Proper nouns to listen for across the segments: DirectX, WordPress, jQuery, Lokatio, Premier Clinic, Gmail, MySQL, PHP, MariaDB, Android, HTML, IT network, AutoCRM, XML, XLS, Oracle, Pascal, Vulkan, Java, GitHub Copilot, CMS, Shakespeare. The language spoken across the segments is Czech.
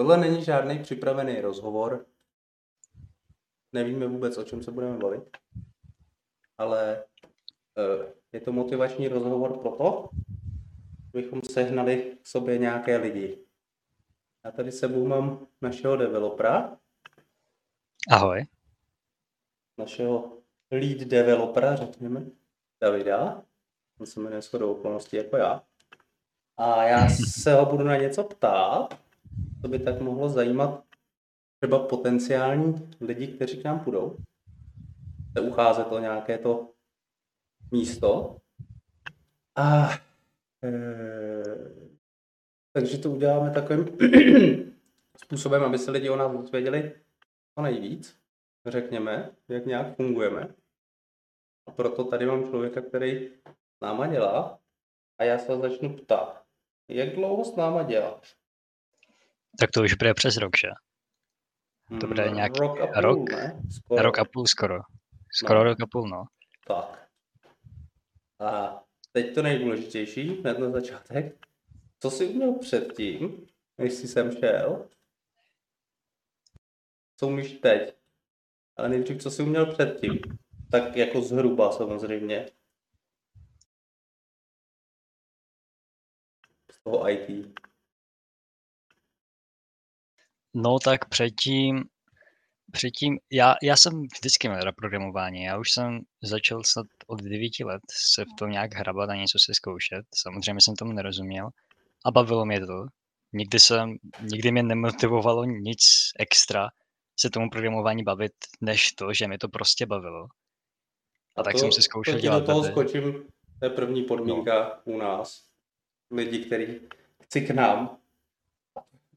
Tohle není žádný připravený rozhovor. Nevíme vůbec, o čem se budeme bavit, ale je to motivační rozhovor proto, abychom sehnali k sobě nějaké lidi. Já tady sebou mám našeho developera. Ahoj. Našeho lead developera, řekněme, Davida. On se jmenuje shodou okolností jako já. A já se ho budu na něco ptát, co by tak mohlo zajímat třeba potenciální lidi, kteří k nám půjdou. Se ucházet o nějaké to místo. A takže to uděláme takovým způsobem, aby se lidi o nás dozvěděli co nejvíc. Řekněme, jak nějak fungujeme. A proto tady mám člověka, který s náma dělá. A já se začnu ptát, jak dlouho s náma děláš? Tak to už bude přes rok, že? To bude nějaký rok a půl, skoro. Tak. A teď to nejdůležitější, hned na začátek. Co jsi uměl předtím, než jsi sem šel? Co umíš teď? Ale nejdřív, co jsi uměl předtím? Tak jako zhruba samozřejmě. Z toho IT. No tak předtím já jsem vždycky měl programování, já už jsem začal snad od 9 let se v tom nějak hrabat a něco si zkoušet, samozřejmě jsem tomu nerozuměl a bavilo mě to, nikdy mě nemotivovalo nic extra se tomu programování bavit, než to, že mě to prostě bavilo. A tak to, jsem si zkoušel dělat. Do toho skočím, to je první podmínka u nás, lidi, kteří chci k nám.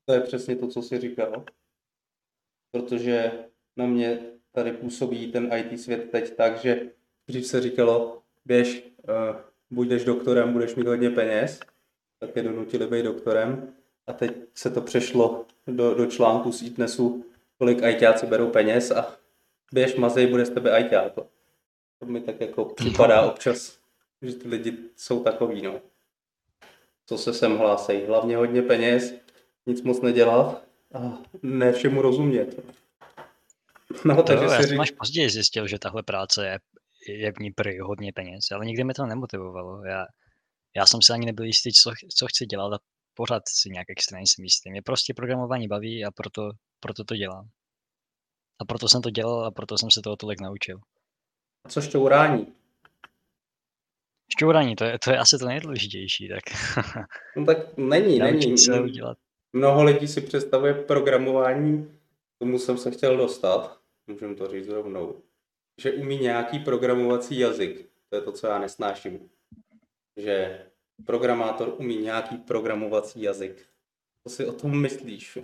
To je přesně to, co jsi říkal, protože na mě tady působí ten IT svět teď tak, že dřív se říkalo, běž, budeš doktorem, budeš mít hodně peněz, tak je donutili být doktorem a teď se to přešlo do článku z iDnesu, kolik ITáci berou peněz a běž mazej, bude z tebe ITák. To mi tak jako připadá občas, že ty lidi jsou takový, no. Co se sem hlásejí, hlavně hodně peněz, nic moc nedělat a ne všemu rozumět. No, takže já jsem až později zjistil, že tahle práce je v ní prý hodně peněz, ale nikdy mi to nemotivovalo. Já jsem se ani nebyl jistý, co chci dělat a pořád si nějak extra nejsem jistý. Mě prostě programování baví a proto to dělám. A proto jsem to dělal a proto jsem se toho tolik naučil. A co šťourání? Šťourání, to je asi to nejdůležitější. Tak, no, tak není. Mnoho lidí si představuje programování, tomu jsem se chtěl dostat, můžeme to říct rovnou, že umí nějaký programovací jazyk, to je to, co já nesnáším, že programátor umí nějaký programovací jazyk. Co si o tom myslíš?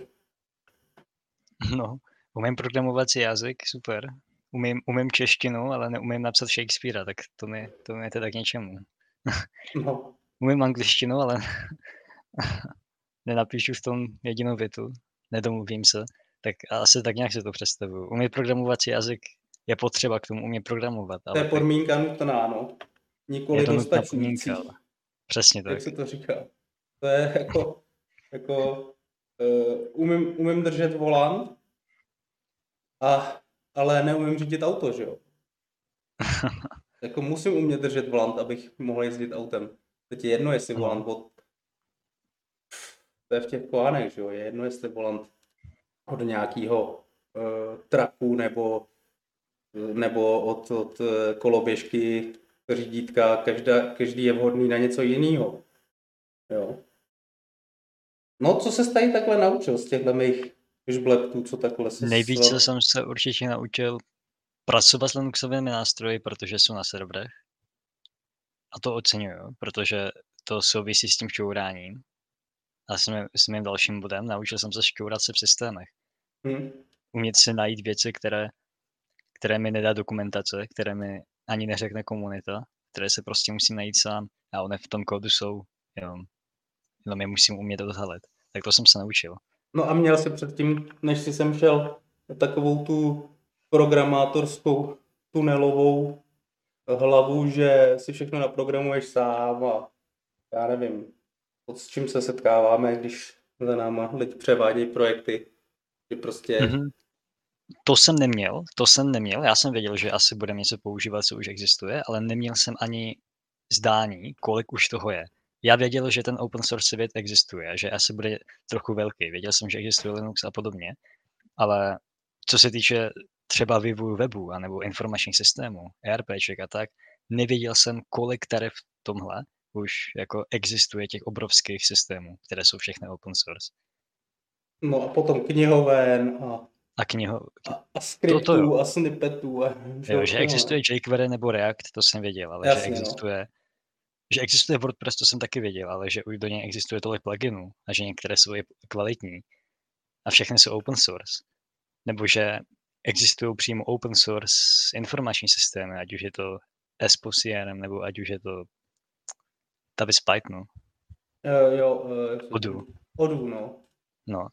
No, umím programovací jazyk, super, umím češtinu, ale neumím napsat Shakespearea, tak to mi je teda k něčemu. No. Umím angličtinu, ale nenapíšu v tom jedinou větu, nedomluvím se, tak asi tak nějak se to představuju. Umět programovací jazyk je potřeba k tomu umět programovat. Ale to je podmínka nutná, no. Nikoli dostačující. Přesně tak. Jak se to říká. To je umím držet volant, ale neumím řídit auto, že jo? Jako musím umět držet volant, abych mohl jezdit autem. Teď je jedno, jestli volant to je v těch kohánech, že jo, je jedno, jestli volant od nějakého traku nebo od koloběžky, řídítka, každý je vhodný na něco jiného. Jo. No, co se tady takhle naučil z těchto mých žbleptů, co takhle se... Nejvíce jsem se určitě naučil pracovat s Linuxovými nástroji, protože jsou na serverech. A to oceňuju, protože to souvisí s tím šťouráním. A s mým dalším bodem naučil jsem se šťourat se v systémech. Umět si najít věci, které mi nedá dokumentace, které mi ani neřekne komunita, které se prostě musím najít sám a one v tom kódu jsou, jenom je musím umět odhalit. Tak to jsem se naučil. No a měl jsi předtím, než jsi sem šel, takovou tu programátorskou tunelovou hlavu, že si všechno naprogramuješ sám a já nevím, s čím se setkáváme, když za náma lidi převádějí projekty. Že prostě... Mm-hmm. To jsem neměl. Já jsem věděl, že asi budeme něco používat, co už existuje, ale neměl jsem ani zdání, kolik už toho je. Já věděl, že ten open source svět existuje, že asi bude trochu velký. Věděl jsem, že existuje Linux a podobně, ale co se týče třeba vývoju webu anebo informačních systémů, ERPček a tak, nevěděl jsem, kolik tady v tomhle už jako existuje těch obrovských systémů, které jsou všechny open source. No a potom knihoven a skriptů a snippetů. Jo, že existuje jQuery nebo React, to jsem věděl, ale jasně, že existuje WordPress, to jsem taky věděl, ale že už do něj existuje tolik pluginů a že některé jsou i kvalitní a všechny jsou open source. Nebo že existují přímo open source informační systémy, ať už je to Espo CRM, nebo ať už je to David z Pythonu. Odů, no. No.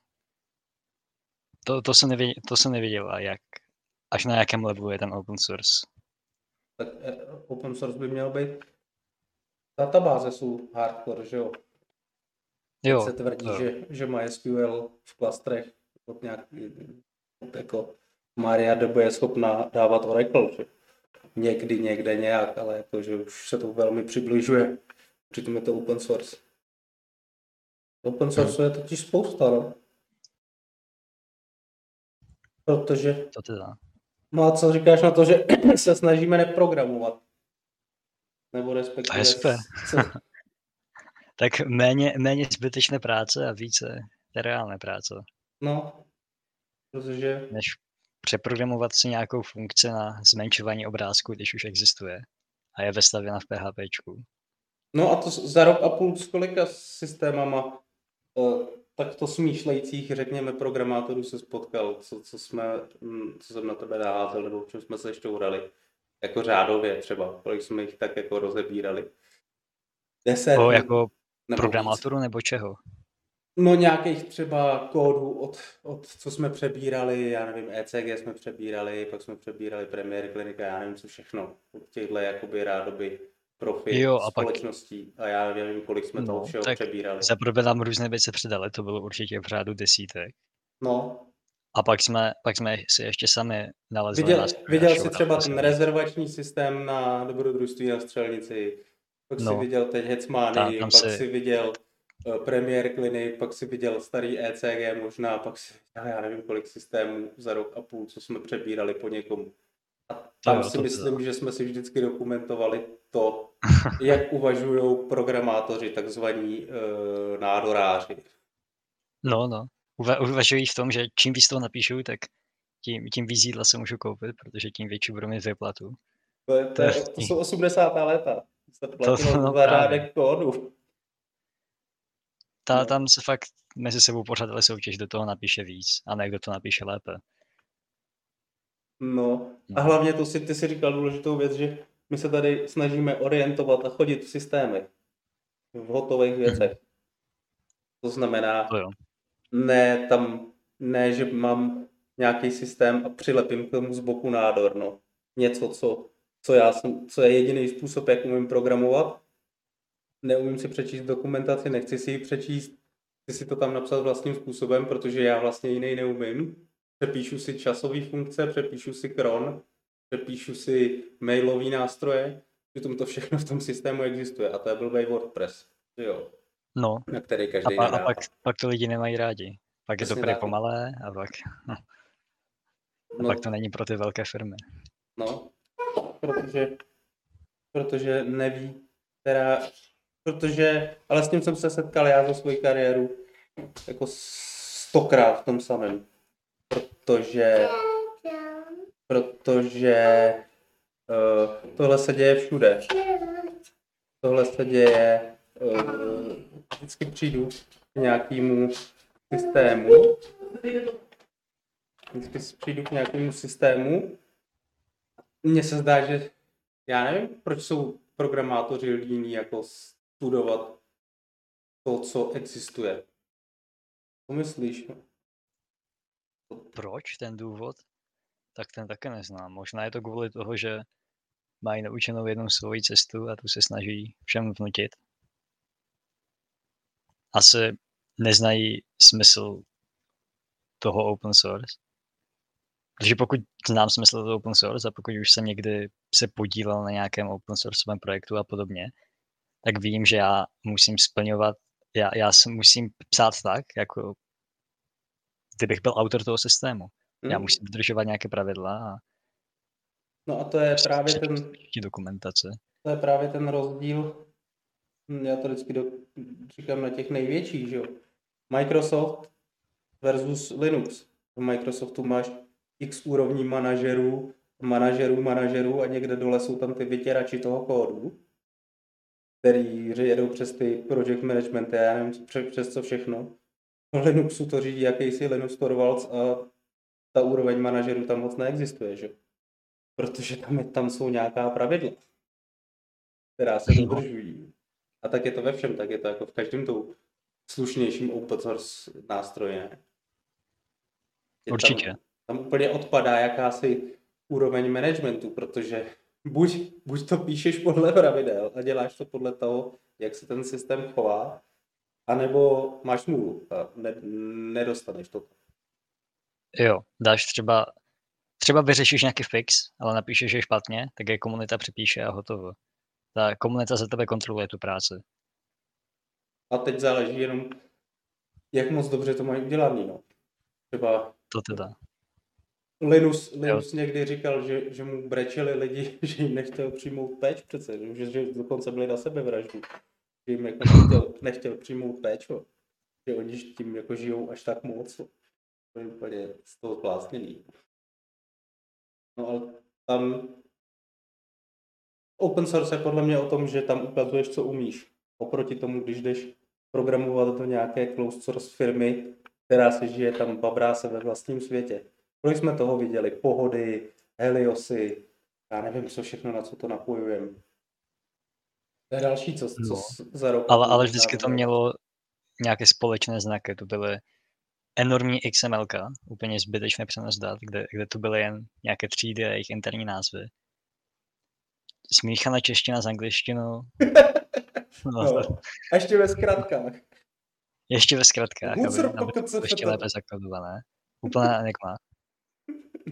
To jsem nevěděl, a jak, až na jakém levelu je ten open source. Tak open source by měl být, databáze jsou hardcore, že jo? Jo. Se tvrdí, jo. Že MySQL v klastrech od nějaký, jako MariaDB je schopná dávat Oracle, že? Někdy, někde nějak, ale jako, že už se to velmi přibližuje. Přitom je to open source. Open source je totiž spousta, no? Protože... To teda. No a co říkáš na to, že se snažíme neprogramovat? Nebo respektive... Tak méně zbytečné práce a více reálné práce. No, protože... Než přeprogramovat si nějakou funkci na zmenšování obrázku, když už existuje a je vestavěna v PHPčku. No a to za rok a půl s kolika systémama takto smýšlejících, řekněme, programátorů se spotkal, co jsem na tebe naházel, nebo v čem jsme se ještě urali, jako řádově třeba, kolik jsme jich tak jako rozebírali. 10. Jako programátorů nebo čeho? No nějakých třeba kódů, od co jsme přebírali, já nevím, ECG jsme přebírali, pak jsme přebírali Premier Clinic a já nevím co všechno, od těchto jakoby rádoby profi společností a já nevím, kolik jsme toho všeho přebírali. Zaprvé nám různé věci předali, to bylo určitě v řádu desítek. No. A pak jsme si ještě sami nalezli. Viděl jsi třeba ten rezervační systém na dobrodružství na střelnici, pak jsi viděl teď Hecmány, pak jsi viděl Premier Clinic, pak jsi viděl starý ECG možná, pak si já nevím, kolik systémů za rok a půl, co jsme přebírali po někomu. A tam si myslím, že jsme si vždycky dokumentovali to, jak uvažují programátoři, takzvaní nádoráři. No. Uvažují v tom, že čím víc toho napíšu, tak tím víc jídla se můžu koupit, protože tím větší budu mít výplatu. To jsou 80. léta. Se platilo za řádek kódu. Tam se fakt mezi sebou pořádali soutěž, kdo toho napíše víc, a ne kdo to napíše lépe. No a hlavně ty si říkal důležitou věc, že my se tady snažíme orientovat a chodit v systémech, v hotových věcech. To znamená, ne, že mám nějaký systém a přilepím k tomu z boku nádor, no. Něco, co je jediný způsob, jak umím programovat. Neumím si přečíst dokumentaci, nechci si ji přečíst, chci si to tam napsat vlastním způsobem, protože já vlastně jiný neumím. Přepíšu si časové funkce, přepíšu si cron, přepíšu si mailový nástroje, přitom to všechno v tom systému existuje a to je blbej WordPress, jo. No, na který každý a pak to lidi nemají rádi. Pak je to prý pomalé a pak to není pro ty velké firmy. No, protože neví, ale s tím jsem se setkal já za svoji kariéru jako 100krát v tom samém. Protože tohle se děje všude. Tohle se děje, vždycky přijdu k nějakému systému. Mně se zdá, že já nevím, proč jsou programátoři líní jako studovat to, co existuje. Co myslíš? Proč ten důvod? Tak ten také neznám. Možná je to kvůli toho, že mají naučenou jednu svoji cestu a tu se snaží všem vnutit. Asi neznají smysl toho open source. Protože pokud znám smysl toho open source a pokud už jsem někdy se podílel na nějakém open sourceovém projektu a podobně, tak vím, že já musím splňovat, já musím psát tak, jako kdybych byl autor toho systému. Já musím dodržovat nějaké pravidla. No a to je právě ten... dokumentace. To je právě ten rozdíl, já to vždycky říkám na těch největších, že jo. Microsoft versus Linux. V Microsoftu máš x úrovní manažerů a někde dole jsou tam ty vytěrači toho kódu, který jedou přes ty project managementy, já nevím přes co všechno. V Linuxu to řídí jakýsi Linus Torvalds a ta úroveň manažerů tam moc neexistuje, že? Protože tam jsou nějaká pravidla, která se dodržují. A tak je to ve všem, tak je to jako v každém tou slušnějším open source nástroji. Určitě. Tam úplně odpadá jakási úroveň managementu, protože buď to píšeš podle pravidel a děláš to podle toho, jak se ten systém chová, anebo máš smůlu a nedostaneš to. Jo, dáš třeba vyřešíš nějaký fix, ale napíšeš je špatně, tak je komunita připíše a hotovo. Ta komunita za tebe kontroluje tu práci. A teď záleží jenom, jak moc dobře to mají udělaný, no. Třeba... To teda. Linus někdy říkal, že mu brečeli lidi, že jim nechtěl přijmout péč přece, že dokonce byli na sebevraždu, že jim jako nechtěl přijmout péč, že oni tím jako žijou až tak moc, to je úplně z toho plásněný. No ale tam open source je podle mě o tom, že tam ukazuješ, co umíš, oproti tomu, když jdeš programovat do nějaké closed source firmy, která se žije tam, babrá se ve vlastním světě. Kolik jsme toho viděli? Pohody, Heliosy, já nevím, co všechno, na co to napojujeme. To je další, co za rok. Ale vždycky to mělo nějaké společné znaky. To byly enormní XML-ka, úplně zbytečné přenos dat, kde to byly jen nějaké třídy a jejich interní názvy. Smíchaná čeština s angličtinou. No. A ještě ve zkratkách. Aby to ještě lépe zakladované. Úplná enigma.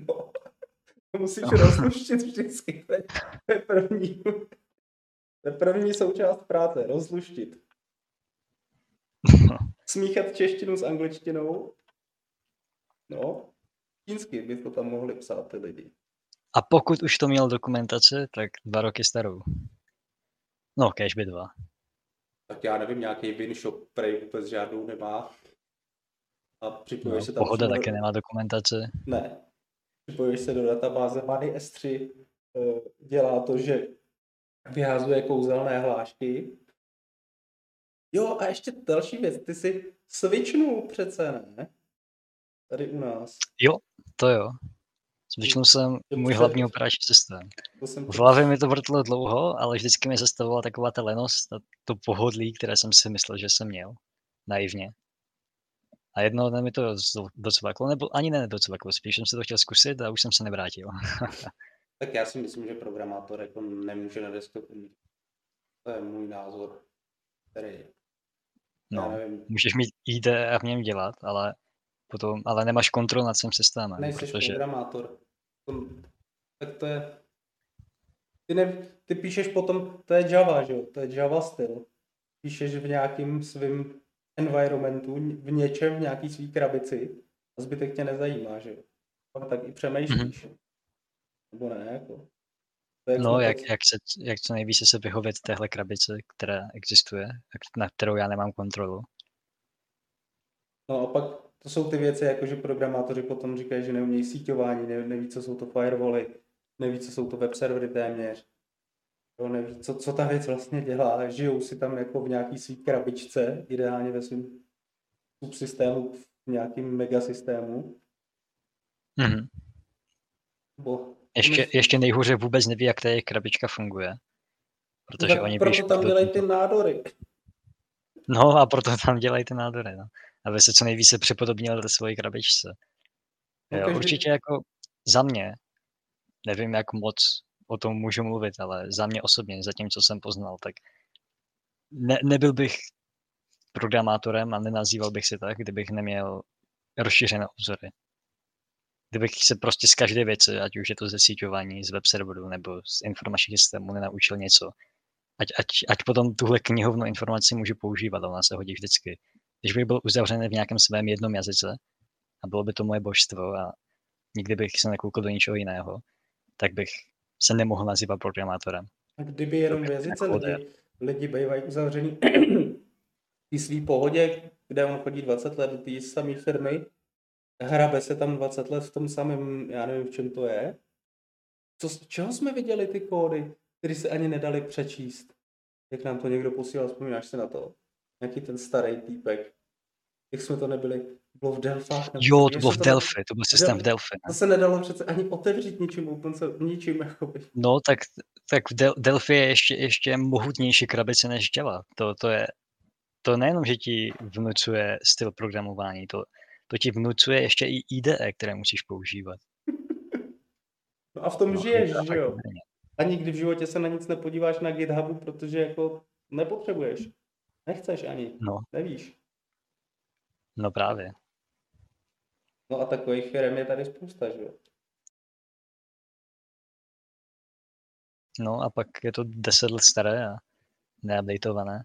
No, to musíš rozluštit vždycky. To je první součást práce, rozluštit. Smíchat češtinu s angličtinou. No, čínsky by to tam mohli psát ty lidi. A pokud už to měl dokumentaci, tak 2 roky starou. No, kéž by 2. Tak já nevím, nějaký WinShop prej vůbec žádnou nemá. A připojuješ se tam... Pohoda taky nemá dokumentaci. Ne. Připojuješ se do databáze Many S3, dělá to, že vyhazuje kouzelné hlášky. Jo, a ještě další věc, ty si switchnul přece, ne? Tady u nás. Jo. Switchnul jsem můj hlavní operační systém. V hlavě mi to vrtlo dlouho, ale vždycky mi zastavovala taková ta lenost a to pohodlí, které jsem si myslel, že jsem měl. Naivně. A jednoho dne mi to docvaklo, nebo ani nedocvaklo, spíš jsem se to chtěl zkusit a už jsem se nevrátil. Tak já si myslím, že programátor jako nemůže na desktopu. To je můj názor. Tady. No, můžeš mít IDE a v něm dělat, ale nemáš kontrol nad svým systémem. Nejseš programátor. Tak to je... Ty píšeš potom, to je Java, že jo? To je Java styl. Píšeš v nějakým svým environmentu, v něčem, v nějaký svý krabici a zbytek tě nezajímá, že jo? Pak tak i přemýšlíš. Nebo ne, jako. Jak co nejvíce se vyhovět téhle krabice, která existuje, na kterou já nemám kontrolu. No a pak to jsou ty věci, jakože programátoři potom říkají, že neumějí síťování, neví, co jsou to firewally, neví, co jsou to web servery téměř. Jo, neví, co ta věc vlastně dělá, žijou si tam jako v nějaký svý krabičce, ideálně ve svým subsystému, v nějakým megasystému. Mm-hmm. Ještě nejhůře vůbec neví, jak ta jejich krabička funguje. Protože oni proto tam dělají ty nádory. No a proto tam dělají ty nádory, no. Aby se co nejvíce připodobnili do svojí krabičce. Jo, určitě jako za mě, nevím jak moc o tom můžu mluvit, ale za mě osobně, za tím, co jsem poznal, tak nebyl bych programátorem a nenazýval bych se tak, kdybych neměl rozšířené obzory. Kdybych se prostě z každé věci, ať už je to ze síťování, z web serveru nebo z informačních systémů, nenaučil něco, ať potom tuhle knihovnou informaci můžu používat, ona se hodí vždycky. Když bych byl uzavřený v nějakém svém jednom jazyce a bylo by to moje božstvo a nikdy bych se nekoukal do ničeho jiného, tak bych se nemohl nazývat programátorem. A kdyby jenom v jazyce lidi bývají uzavření v své pohodě, kde on chodí 20 let do té samé firmy, hrabe se tam 20 let v tom samém, já nevím, v čem to je. Co, z čeho jsme viděli ty kódy, které se ani nedali přečíst? Jak nám to někdo posílal, vzpomínáš se na to? Nějaký ten starý týpek. Jak jsme to nebyli? Bylo v Delphách? Jo, to bylo v Delphi, to byl systém v Delphi. To se nedalo přece ani otevřít ničím, úplně ničím. Jakoby. No, tak Delphi je ještě mohutnější krabice než Java. To nejenom, že ti vnucuje styl programování, to ti vnucuje ještě i IDE, které musíš používat. No a v tom žiješ, že jo? A nikdy v životě se na nic nepodíváš na GitHubu, protože jako nepotřebuješ. Nechceš ani, nevíš. No právě. No a takových firm je tady spousta, že jo? No a pak je to 10 let staré a neupdatované,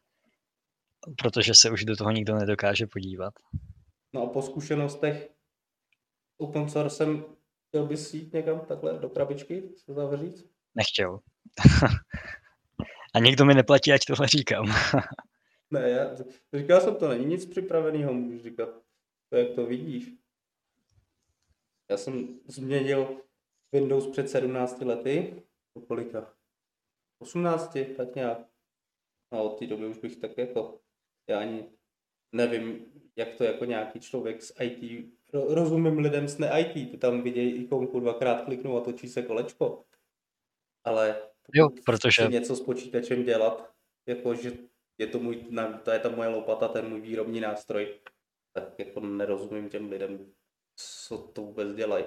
protože se už do toho nikdo nedokáže podívat. No a po zkušenostech open sourcem chtěl bys jít někam takhle do krabičky, se zavřít? Nechtěl. A nikdo mi neplatí, ať tohle říkám. Ne, já říkal jsem to, není nic připraveného, můžu říkat. To, jak to vidíš. Já jsem změnil Windows před 17 lety. Po kolika? 18, tak nějak. A od té doby už bych tak jako, já ani nevím, jak to jako nějaký člověk z IT, rozumím lidem z ne-IT, ty tam vidějí ikonku, dvakrát kliknou a točí se kolečko. Ale jo, protože něco s počítačem dělat, jakože je to můj, to je ta moje lopata, ten můj výrobní nástroj, tak jako nerozumím těm lidem, co to vůbec dělají.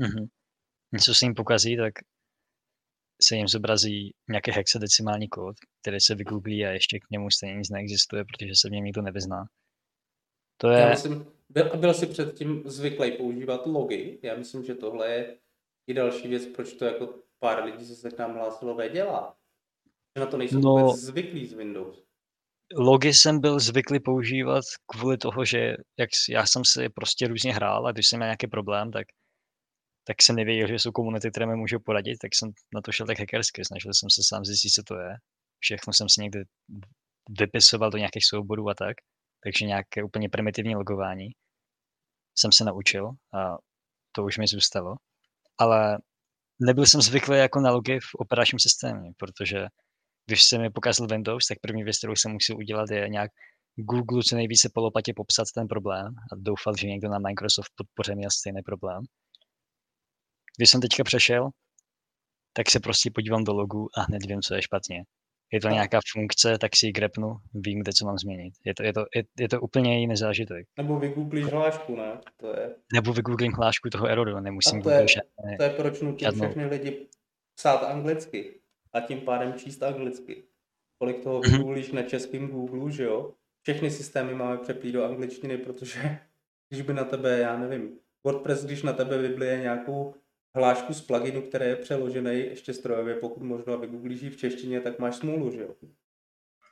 Mm-hmm. Něco se jim pokazí, tak se jim zobrazí nějaký hexadecimální kód, který se vygooglí a ještě k němu stejně nic neexistuje, protože se v něm nikdo nevyzná. To je... Já myslím, byl jsi předtím zvyklý používat logy, já myslím, že tohle je i další věc, proč to jako pár lidí se k nám hlásilo dělá. Na to nejsou vůbec zvyklí z Windows. Logy jsem byl zvyklý používat kvůli toho, že jak já jsem si prostě různě hrál a když jsem měl nějaký problém, tak jsem nevěděl, že jsou komunity, které mi můžou poradit, tak jsem na to šel tak hackersky, snažil jsem se sám zjistit, co to je. Všechno jsem si někde vypisoval do nějakých souborů a tak, takže nějaké úplně primitivní logování jsem se naučil a to už mi zůstalo. Ale nebyl jsem zvyklý jako na logy v operačním systému, protože když se mi pokazil Windows, tak první věc, kterou jsem musel udělat, je nějak Google co nejvíce po lopatě popsat ten problém a doufal, že někdo na Microsoft podpoře měl stejný problém. Když jsem teďka přešel, tak se prostě podívám do logu a hned vím, co je špatně. Je to nějaká funkce, tak si ji grepnu, vím, kde co mám změnit. Je to úplně jiný zážitek. Nebo vygooglím hlášku, ne? To je... Nebo vygooglím hlášku toho eroru, nemusím googlím žádné. To je proč nutím všechny lidi psát anglicky a tím pádem číst anglicky. Kolik toho vygooglíš na českém Google, že jo? Všechny systémy máme přeplý do angličtiny, protože když by na tebe, já nevím, WordPress, když na tebe vyblije nějakou hlášku z pluginu, které je přeložený ještě strojově, pokud možno vygooglíš ji v češtině, tak máš smůlu, že jo?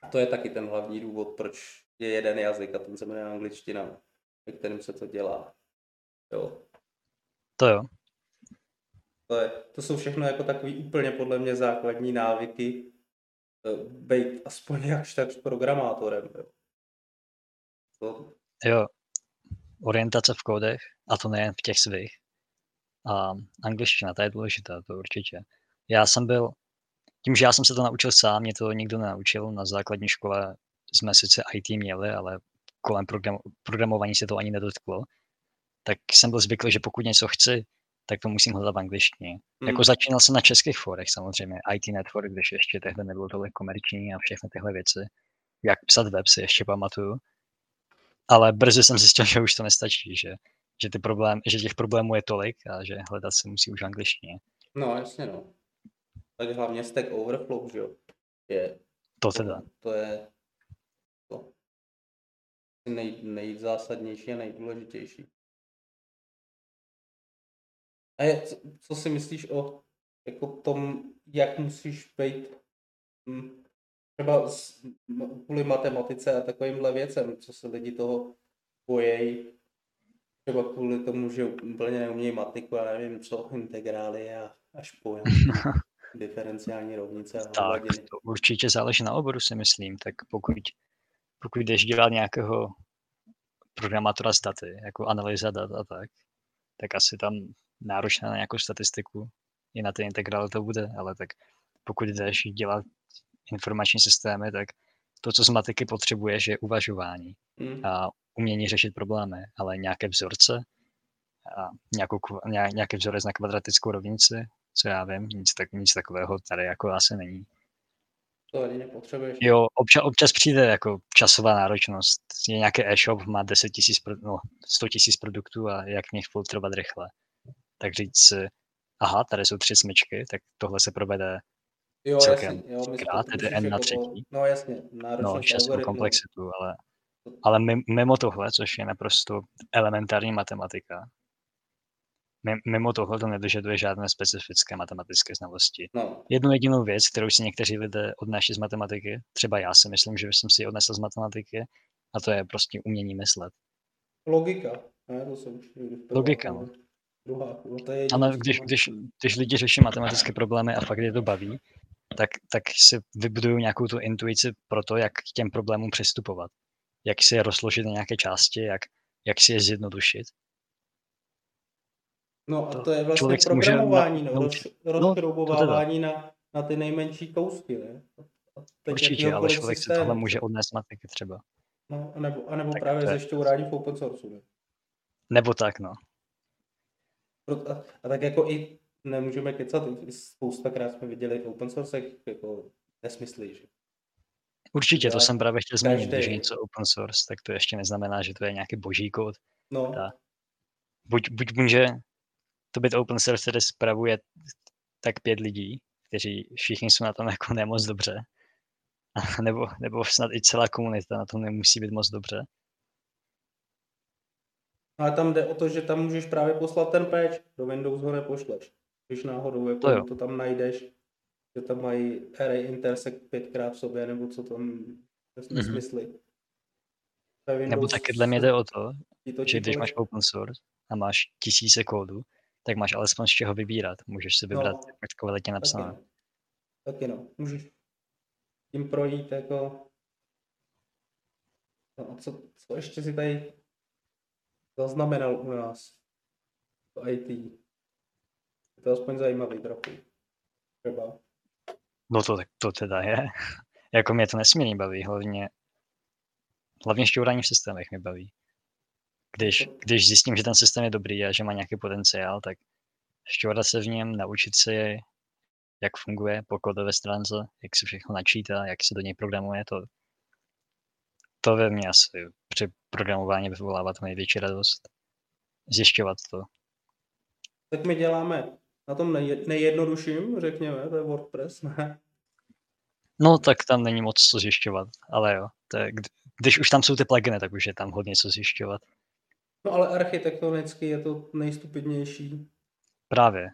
A to je taky ten hlavní důvod, proč je jeden jazyk a ten se jmenuje angličtina, ve kterém se to dělá. Jo. To jo. To jsou všechno jako takový úplně podle mě základní návyky být aspoň jakž tak s programátorem. Jo. To... jo. Orientace v kódech, a to nejen v těch svých. A angličtina, ta je důležitá, to určitě. Tím, že já jsem se to naučil sám, mě to nikdo nenaučil, na základní škole jsme sice IT měli, ale kolem programování se to ani nedotklo, tak jsem byl zvyklý, že pokud něco chci, tak to musím hledat v angličtině. Jako začínal jsem na českých fórech samozřejmě, IT network, když ještě tehdy nebylo tolik komerční a všechny tyhle věci. Jak psat web si ještě pamatuju, ale brzy jsem zjistil, že už to nestačí, že těch problémů je tolik a že hledat se musí už v angličtině. No, jasně no. Tak hlavně Stack Overflow, že jo? To je... nejzásadnější a nejdůležitější. A co si myslíš o jako tom, jak musíš být třeba kvůli matematice a takovýmhle věcem, co se lidi toho bojejí, třeba kvůli tomu, že úplně neumějí matiku, já nevím co, integrály a špoje, diferenciální rovnice. Tak, to určitě záleží na oboru, si myslím, tak pokud jdeš dělat nějakého programátora z daty, jako analýza dat a tak asi tam náročná na nějakou statistiku, i na ty integrály to bude, ale tak pokud jdeš dělat informační systémy, tak to, co z matiky potřebuješ, je uvažování a umění řešit problémy, ale nějaké vzorce, a nějaký vzorec na kvadratickou rovnici, co já vím, nic takového tady jako asi není. To ani nepotřebuješ. Jo, občas přijde jako časová náročnost. Je nějaký e-shop, má 100 tisíc produktů a jak v nich filtrovat rychle. Tak říct si, aha, tady jsou 3 smyčky, tak tohle se provede celkem krát, tedy n na třetí. No jasně, náročnost, komplexitu, ale mimo tohle, což je naprosto elementární matematika, mimo tohle to nedožaduje žádné specifické matematické znalosti. No. Jednu jedinou věc, kterou si někteří lidé odnáší z matematiky, třeba já si myslím, že jsem si ji odnesl z matematiky, a to je prostě umění myslet. Logika. No. Ale když lidi řeší matematické problémy a fakt je to baví, tak si vybudují nějakou tu intuici pro to, jak k těm problémům přistupovat. Jak si je rozložit na nějaké části, jak si je zjednodušit. No a to je vlastně programování, rozšroubování na ty nejmenší kousky, ne? Určitě, ale člověk se tohle může odnést matiky třeba. No, anebo právě zešťourání v open source, ne? Nebo tak, no. A tak jako i nemůžeme kecat, spoustakrát jsme viděli v open source jako nesmysly, že? Určitě, to jsem právě chtěl zmínit, když je něco open source, tak to ještě neznamená, že to je nějaký boží kód. No. Buď může to být open source, který spravuje tak 5 lidí, kteří všichni jsou na tom jako nemoc dobře, nebo snad i celá komunita na tom nemusí být moc dobře. Ale tam jde o to, že tam můžeš právě poslat ten patch, do Windows ho nepošleš. Když náhodou jako to tam najdeš, že tam mají array intersect 5x v sobě, nebo co tam nesmysly. Nebo taky dle mě jde o to, že když máš open source a máš tisíce kódů, tak máš alespoň z čeho vybírat. Můžeš si vybrat, jak to kvalitně napsané. Taky no, můžeš tím projít jako... No a co ještě si tady zaznamenal u nás v IT? Je to aspoň zajímavý trochu. Třeba. No to teda je. Jako mě to nesmírně baví, hlavně šťourání v systémech mě baví. Když zjistím, že ten systém je dobrý a že má nějaký potenciál, tak šťourat se v něm, naučit se jej, jak funguje po kódové stránce, jak se všechno načítá, jak se do něj programuje, to ve mně asi při programování vyvolává tu největší radost. Zjišťovat to. Tak my děláme na tom nejjednodušším, řekněme, to je WordPress, ne? No tak tam není moc co zjišťovat, ale jo. Když už tam jsou ty pluginy, tak už je tam hodně co zjišťovat. No ale architektonicky je to nejstupidnější. Právě.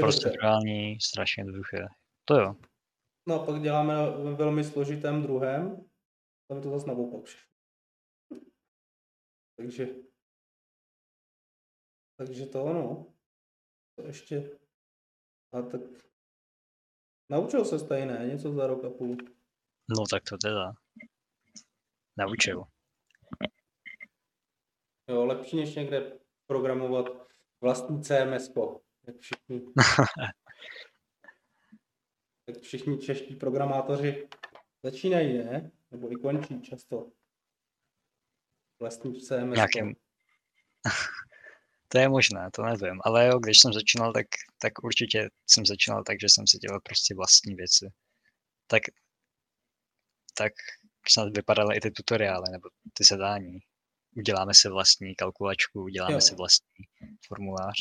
Procedurální, strašně jednoduché. To jo. No a pak děláme ve velmi složitém druhém. Tam je to zase naopak. Takže to ono. To ještě. A tak... Naučil se stejné, něco za rok a půl. No tak to teda. Naučil. Jo, lepší než někde programovat vlastní CMS-ko, jak všichni. Tak všichni čeští programátoři začínají, ne? Nebo i končí často. Vlastní CMS-ko. Nějakým... To je možné, to nevím, ale jo, když jsem začínal, tak určitě jsem začínal tak, že jsem si dělal prostě vlastní věci. Tak snad vypadaly i ty tutoriály, nebo ty zadání. Uděláme si vlastní kalkulačku, uděláme si vlastní formulář.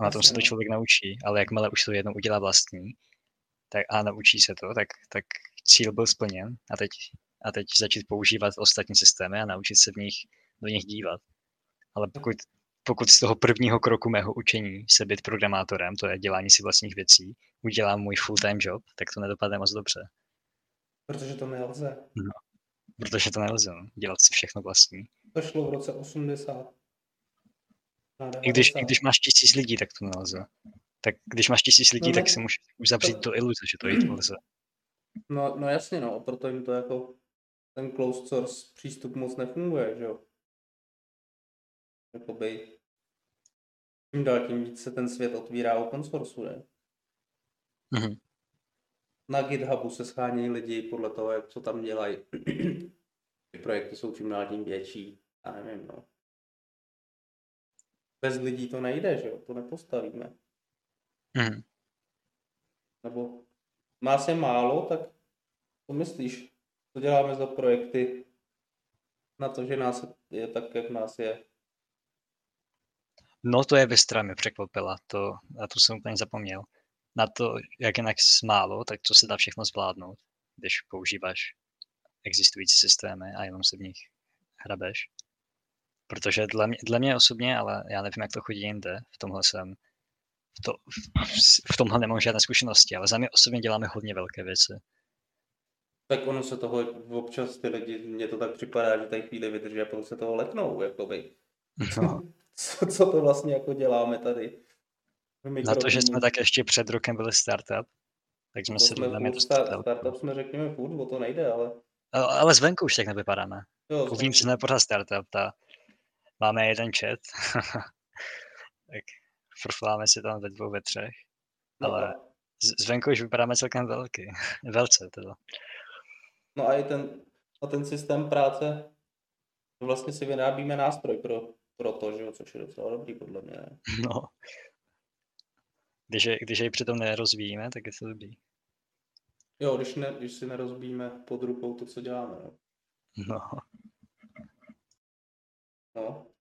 A na tom se to člověk naučí, ale jakmile už to jednou udělá vlastní, tak a naučí se to, tak cíl byl splněn a teď a teď začít používat ostatní systémy a naučit se do nich dívat. Ale pokud z toho prvního kroku mého učení se být programátorem, to je dělání si vlastních věcí, udělám můj full-time job, tak to nedopadne moc dobře. Protože to nelze. No, protože to nelze, dělat si všechno vlastní. To šlo v roce 80. I když máš 1000 lidí, tak to nelze. Tak když máš 1000 lidí, tak se můžeš uzavřít do iluze, že to jít lze. No jasně, no, proto jim to jako ten closed source přístup moc nefunguje, že jo? Jakoby tím dál tím víc se ten svět otvírá open source, ne? Mm-hmm. Na GitHubu se shánějí lidi podle toho, jak co tam dělají. Ty projekty jsou čím dál tím větší, já nevím, no. Bez lidí to nejde, že jo? To nepostavíme. Mm-hmm. Nebo má se málo, tak co myslíš? Co děláme za projekty na to, že nás je tak, jak nás je? No to je věc, která mě překvapila, na to jsem úplně zapomněl. Na to, jak jinak málo, tak to se dá všechno zvládnout, když používáš existující systémy a jenom se v nich hrabeš. Protože dle mě osobně, ale já nevím, jak to chodí jinde, v tomhle nemám žádné zkušenosti, ale za mě osobně děláme hodně velké věci. Tak ono se toho občas ty lidi, mně to tak připadá, že tady chvíli vydrží a potom se toho leknou, jakoby. No. Co to vlastně jako děláme tady? Na to, že jsme tak ještě před rokem byli startup, tak jsme se dodáme do startupu. Startup jsme řekněme furt, o to nejde, ale... Ale zvenku už tak nevypadáme. Uvnitř jsme pořád startup, máme jeden chat, tak frfláme si tam ve dvou, ve třech, ale zvenku už vypadáme celkem velce teda. No a i ten systém práce, vlastně si vyrábíme nástroj pro to, že jo, což je docela dobrý, podle mě. Ne? No. Když jej přitom nerozvíjíme, tak je to dobrý. Jo, když si nerozbíjíme pod rukou to, co děláme. Ne? No.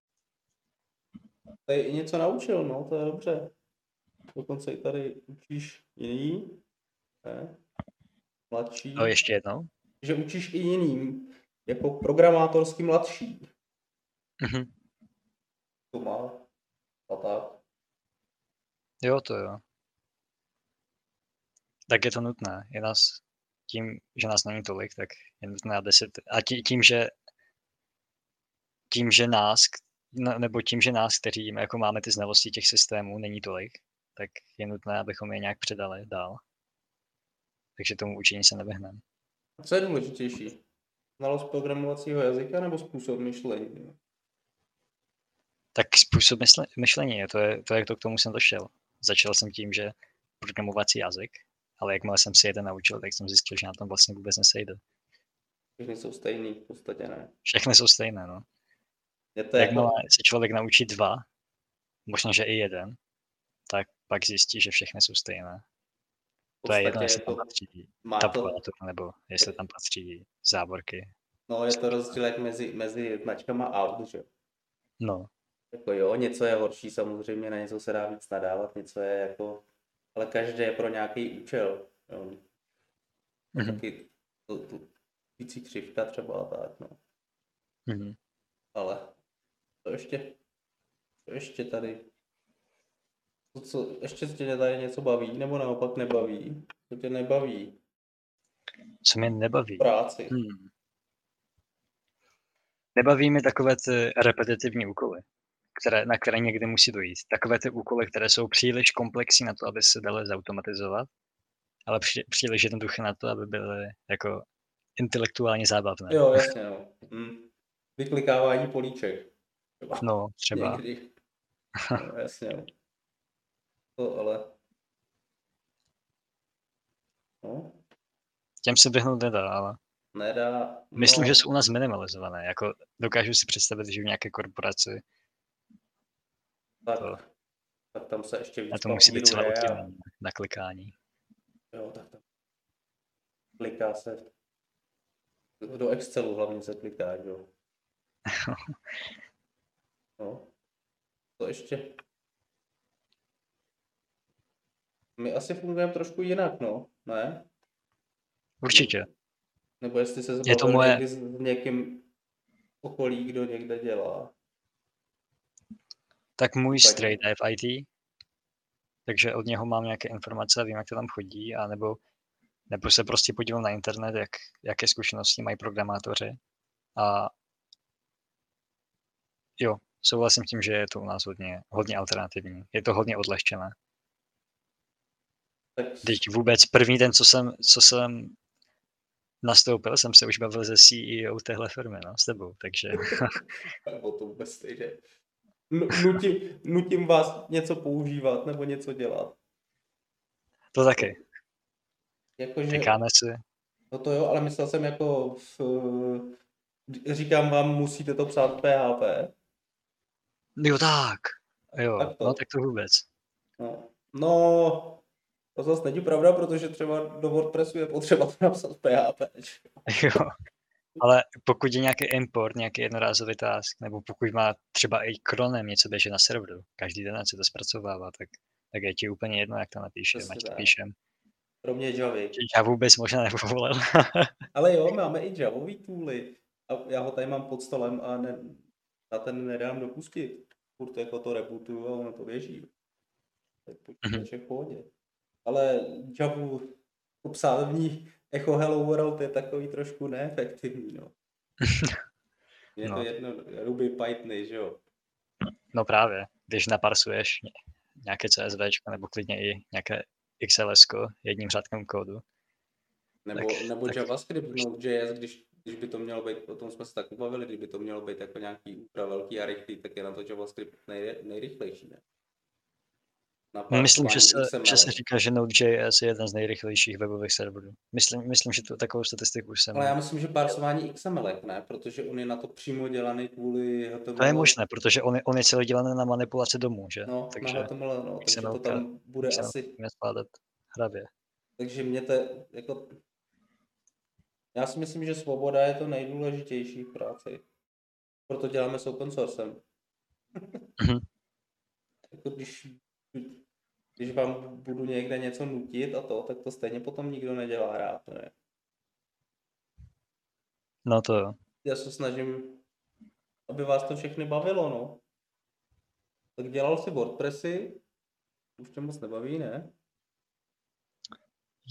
Tady i něco naučil, no, to je dobře. Dokonce i tady učíš jiný, ne? Mladší. No, ještě jednou. Že učíš i jiným, jako programátorsky mladší. Mhm. To má a tak. Jo, to jo. Tak je to nutné. Je nás tím, že nás není tolik, tak je nutné a 10. A tím, že nás, kteří jako máme ty znalosti těch systémů, není tolik, tak je nutné, abychom je nějak předali dál. Takže tomu učení se nevyhneme. A co je důležitější? Znalost programovacího jazyka nebo způsob myšlení? Tak způsob myšlení, to je to, k tomu jsem došel. Začal jsem tím, že programovací jazyk, ale jakmile jsem si jeden naučil, tak jsem zjistil, že na tom vlastně vůbec nesejde. Všechny jsou stejný v podstatě, ne? Všechny jsou stejné, no. Jakmile se člověk naučí dva, možná, že i jeden, tak pak zjistí, že všechny jsou stejné. To je jedno, jestli tam patří tabulatura, nebo jestli tam patří závorky. No, je to rozdíl mezi značkama aut, že? No. Jako jo, něco je horší samozřejmě, na něco se dá víc nadávat, něco je jako, ale každé je pro nějaký účel. Jo. Mm-hmm. Taky vící křivka třeba a tak, no. Mm-hmm. Ale to ještě tady, co ještě tě tady něco baví, nebo naopak nebaví? Co tě nebaví? Co mě nebaví? Práci. Nebaví mi takové ty repetitivní úkoly, na které někdy musí dojít. Takové ty úkoly, které jsou příliš komplexní na to, aby se daly zautomatizovat, ale příliš jednoduché na to, aby byly jako intelektuálně zábavné. Jo, jasně, no. Vyklikávání políček. No, třeba. Někdy. No, jasně, no. To ale... No. Těm se běhnout nedá, ale... Nedá. No. Myslím, že jsou u nás minimalizované. Jako dokážu si představit, že v nějaké korporaci tak tam se ještě víc papíru. A to musí být celá oddělení na klikání. Jo, tak tam kliká se do Excelu hlavně se kliká, jo. No, to ještě. My asi fungujeme trošku jinak, no, ne? Určitě. Nebo jestli se zbavil moje... s někým okolí, kdo někde dělá. Tak můj straight je v IT, takže od něho mám nějaké informace, vím, jak to tam chodí, anebo nebo se prostě podívám na internet, jaké zkušenosti mají programátoři. A jo, souhlasím tím, že je to u nás hodně alternativní. Je to hodně odlehčené. Teď vůbec první den, co jsem nastoupil, jsem se už bavil se CEO téhle firmy, no, s tebou, takže... O to vůbec stejně. Nutím vás něco používat nebo něco dělat. To taky. Jakože... Tykáme si. No to jo, ale myslel jsem jako... Říkám vám, musíte to psát PHP. Jo tak. Jo, tak to. No tak to vůbec. No... To zase není pravda, protože třeba do WordPressu je potřeba to napsat PHP. Jo, ale pokud je nějaký import, nějaký jednorázový task, nebo pokud má třeba i kronem něco běžet na serveru, každý den se to zpracovává, tak je ti úplně jedno, jak to napíšem, ať to píšem. Kromě Javy. Já vůbec možná nepovolil. Ale jo, máme i Javový tooly. A já ho tady mám pod stolem a na ten nedám dopustit. Furt jako to rebootuju a ono to běží. Tak počítač je v pohodě. Ale Javu popsat v ní echo hello world je takový trošku neefektivní, no. Je to jedno, Ruby, Pythony, že jo? No právě, když naparsuješ nějaké CSVčko nebo klidně i nějaké XLSko jedním řádkem kódu. Nebo JavaScript, no JS, když by to mělo být, o tom jsme se tak ubavili, kdyby to mělo být jako nějaký úprav velký a rychlý, tak je na to JavaScript nejrychlejší, ne? Myslím, že se říká, že Node.js je jeden z nejrychlejších webových serverů. Myslím, že to takovou statistiku už jsem... Ale já myslím, že parsování XML, ne? Protože on je na to přímo dělaný kvůli... HTML. To je možné, protože on je celý dělaný na manipulaci domů, že? No, takže na HTML, no, takže to tam bude asi... hravě. Takže mě to jako... Já si myslím, že svoboda je to nejdůležitější v práci. Proto děláme s open sourcem. Jako když vám budu někde něco nutit a to, tak to stejně potom nikdo nedělá rád, ne? No to jo. Já se snažím, aby vás to všechny bavilo, no. Tak dělal si WordPressy, už tě moc nebaví, ne?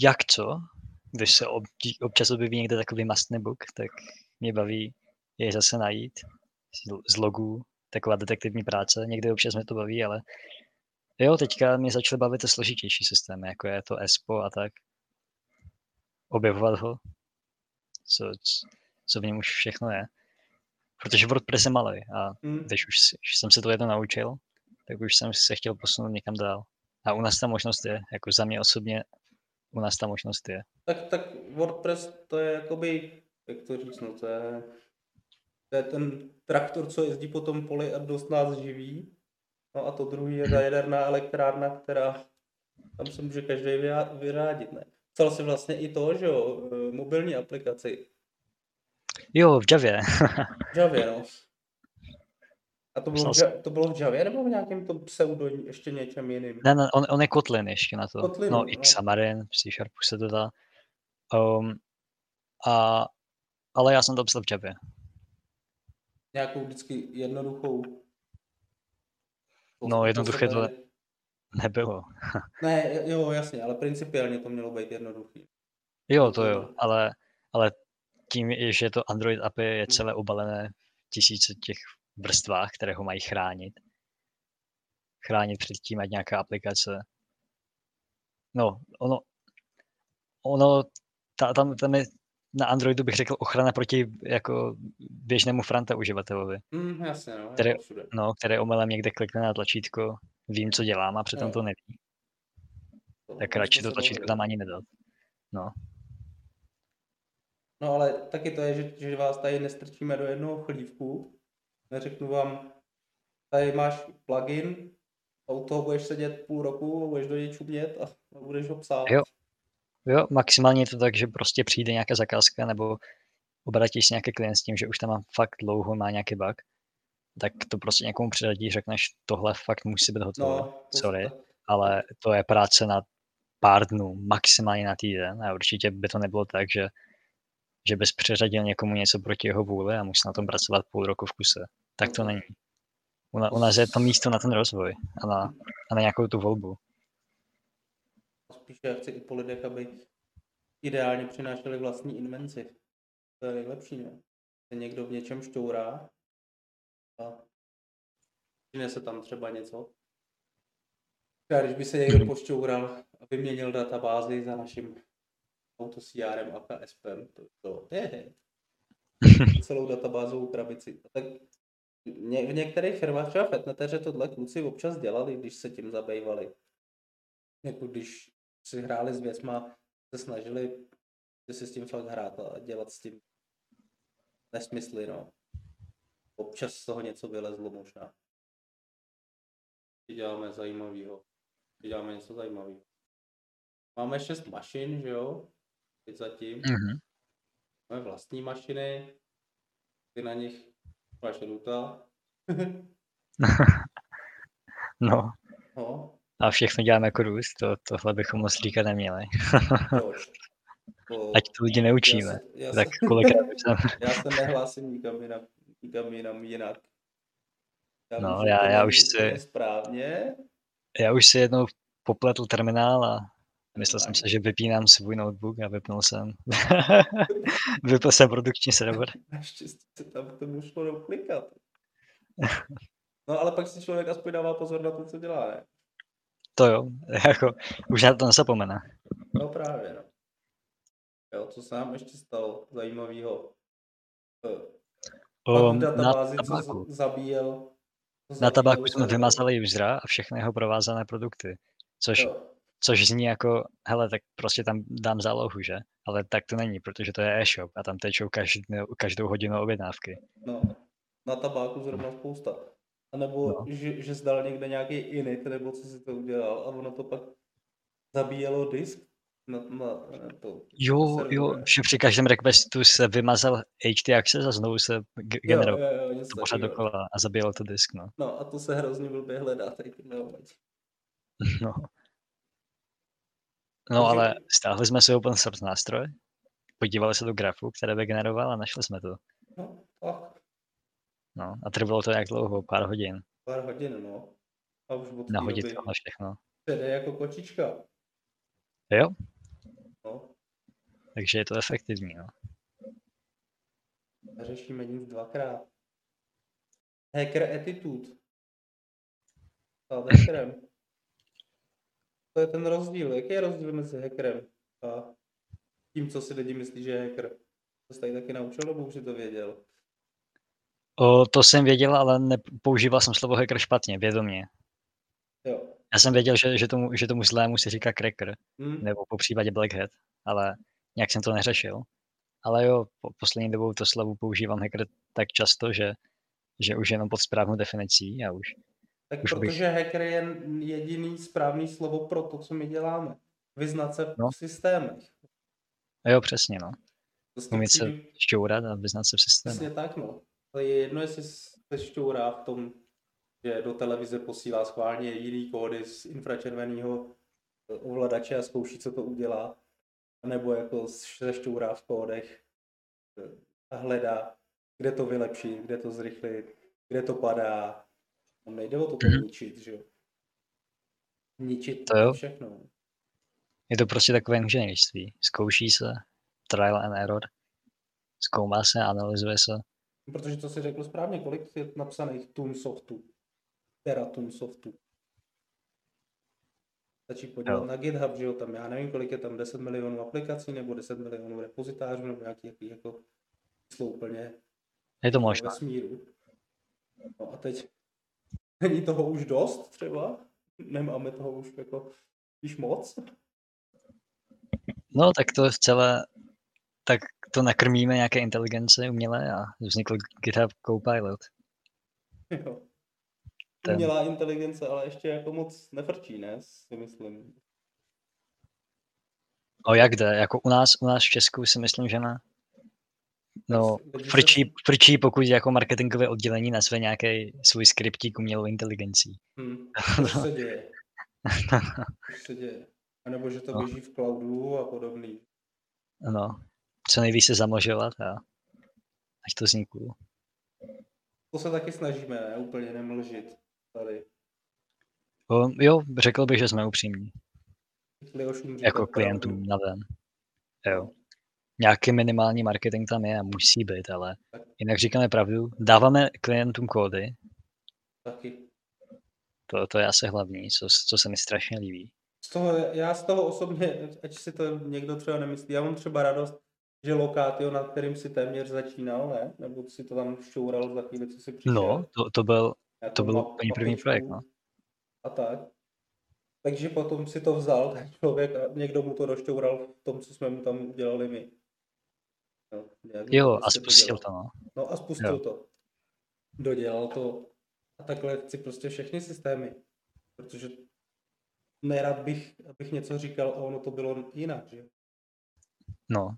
Jak co? Když se občas objeví někde takový mastný bug, tak mě baví jej zase najít z logů, taková detektivní práce, někdy občas mě to baví, ale jo, teďka mě začaly bavit ty složitější systémy, jako je to Espo a tak. Objevovat ho, co v něm už všechno je. Protože WordPress je malý a když už jsem se to jedno naučil, tak už jsem se chtěl posunout někam dál. A u nás ta možnost je, jako za mě osobně, u nás ta možnost je. Tak WordPress to je jakoby, jak to říct, no to je ten traktor, co jezdí po tom poli a dost nás živí. No a to druhý je ta jaderná elektrárna, která tam se může každý vyrádit, ne? Psal jsi vlastně i to, že jo, mobilní aplikaci. Jo, v Javě. V Javě, no. A to bylo v Javě nebo v nějakém tom pseudo ještě něčem jiným? Ne, on je Kotlin ještě na to. Kotlin, no, X a Marin, C# se to dá. Ale já jsem to psal v Javě. Nějakou vždycky jednoduchou... No, jednoduché to nebylo. Ne, jo, jasně, ale principiálně to mělo být jednoduchý. Jo, to jo, ale tím, že to Android API je celé obalené tisíce těch vrstvách, které ho mají chránit. Chránit před tím, ať nějaká aplikace. No, ono tam je na Androidu, bych řekl, ochrana proti jako běžnému fronta uživatelovi. Jasně, no. Které omylem někde klikne na tlačítko, vím, co dělám a přitom to neví. Tak radši to tlačítko tam ani nedat. No ale taky to je, že vás tady nestrčíme do jednoho chlívku. Neřeknu vám, tady máš plugin a u toho budeš sedět půl roku, budeš do něj čumět a budeš ho psát. Jo, maximálně je to tak, že prostě přijde nějaká zakázka nebo obratíš se nějaký klient s tím, že už tam fakt dlouho má nějaký bug, tak to prostě někomu přiradí, řekneš, tohle fakt musí být hotové, no, sorry, ale to je práce na pár dnů, maximálně na týden a určitě by to nebylo tak, že že bys přeřadil někomu něco proti jeho vůli a musí na tom pracovat půl roku v kuse. Tak to není. U nás je to místo na ten rozvoj a na nějakou tu volbu. Spíš já chci i po lidech, aby ideálně přinášeli vlastní invenci. To je nejlepší, ne? Někdo v něčem šťourá a přinese tam třeba něco. A když by se někdo pošťoural a vyměnil databázy za naším AutoCRM a KSPem, to je celou databázovou krabici. Tak v některých firmách, třeba v Etneteře, tohle kluci občas dělali, když se tím zabývali. Jako když si hráli s věcma, se snažili si s tím fakt hrát a dělat s tím nesmysly, no. Občas z toho něco vylezlo možná. Děláme něco zajímavého. Máme 6 mašin, že jo? Teď zatím. Mm-hmm. Máme vlastní mašiny. Ty na nich máš ruta. No. A všechno děláme jako růz, tohle bychom moc říkat neměli. Ať to lidi neučíme. Já se nehlásím nikam jinam jinak. Já už si jednou popletl terminál a myslel jsem se, že vypínám svůj notebook a vypnul jsem produkční server. Naštěstí se tam k tomu šlo doklikat. No ale pak si člověk aspoň dává pozor na to, co dělá, ne? To jo, jako už na to nezapomene. No právě, no. Jo, co se nám ještě stalo zajímavého? Databázi, co zabíjel. Na tabáku jsme vymazali usera a všechny jeho provázané produkty, což zní jako, hele, tak prostě tam dám zálohu, že? Ale tak to není, protože to je e-shop a tam tečou každou hodinu objednávky. No, na tabáku zrovna spousta. A nebo, že zdal někde nějaký init, nebo co si to udělal, a ono to pak zabíjelo disk. Že při každém requestu se vymazal htaccess a znovu se generoval to pořád dokola a zabíjelo to disk, no. No a to se hrozně blbě hledá, tady No ale stáhli jsme si open source nástroj, podívali se do grafu, který by generoval a našli jsme to. No a trvalo to nějak dlouho, pár hodin. No. A už od nahodit tohle všechno. To je jako kočička. Jo? No. Takže je to efektivní, no. Řešíme nic dvakrát. Hacker attitude. A hackerem. To je ten rozdíl. Jaký je rozdíl mezi hackerem a tím, co si lidi myslí, že je hacker? To jsi tady taky naučil, nebo už jsi to věděl? To jsem věděl, ale nepoužíval jsem slovo hacker špatně, vědomě. Jo. Já jsem věděl, že tomu zlému se říká cracker, nebo po případě black hat, ale nějak jsem to neřešil. Ale jo, poslední dobou to slovo používám hacker tak často, že už jenom pod správnou definicí a už. Tak už protože hacker je jediný správný slovo pro to, co my děláme. Vyznat se v systémech. Jo, přesně, no. Umět se šťourat a vyznat se v systémech. Přesně tak, no. To je jedno, jestli se šťourá v tom, že do televize posílá schválně jiný kódy z infračerveného ovladače a zkouší, co to udělá. Nebo jako se šťourá v kódech a hledá, kde to vylepší, kde to zrychlit, kde to padá. A nejde o to ničit, že jo? Ničit to všechno. Je to prostě takové inženýrství. Zkouší se, trial and error, zkoumá se, analyzuje se. Protože to si řekl správně, kolik je napsaných tun softů. Teratun softu. Stačí podívat na GitHub, že jo, tam já nevím, kolik je tam 10 milionů aplikací nebo 10 milionů repozitářů nebo nějaký jako číslo úplně je to možná. Vesmíru. No a teď není toho už dost třeba? Nemáme toho už jako víš moc? No tak to celé, tak to nakrmíme nějaké inteligence umělé a vznikl GitHub Copilot. Jo. Umělá inteligence, ale ještě jako moc nefrčí, ne, si myslím. No jak jde, jako u nás v Česku si myslím, že ne. No, frčí, pokud jako marketingové oddělení nazve nějaký svůj skriptík umělou inteligencí. To se děje. A nebo že to běží v cloudu a podobný. No, co nejvíce zamlžovat a ať to zní cool. To se taky snažíme, ne? Úplně nemlžit tady. Jo, řekl bych, že jsme upřímní. Jako klientům na ven. Jo. Nějaký minimální marketing tam je a musí být, ale jinak říkáme pravdu. Dáváme klientům kódy. Taky. To je asi hlavní, co se mi strašně líbí. Já z toho osobně, ať si to někdo třeba nemyslí, já mám třeba radost, že Lokatio, nad kterým si téměř začínal, ne? Nebo si to tam šťoural za chvíli, co si přišel. No, to byl úplně první projekt, no. A tak. Takže potom si to vzal ten člověk a někdo mu to došťoural v tom, co jsme mu tam udělali my. No, jo, a spustil to, no. No a spustil jo. To. Dodělal to. A takhle chci prostě všechny systémy, protože nerad bych, abych něco říkal a ono to bylo jinak, že? No.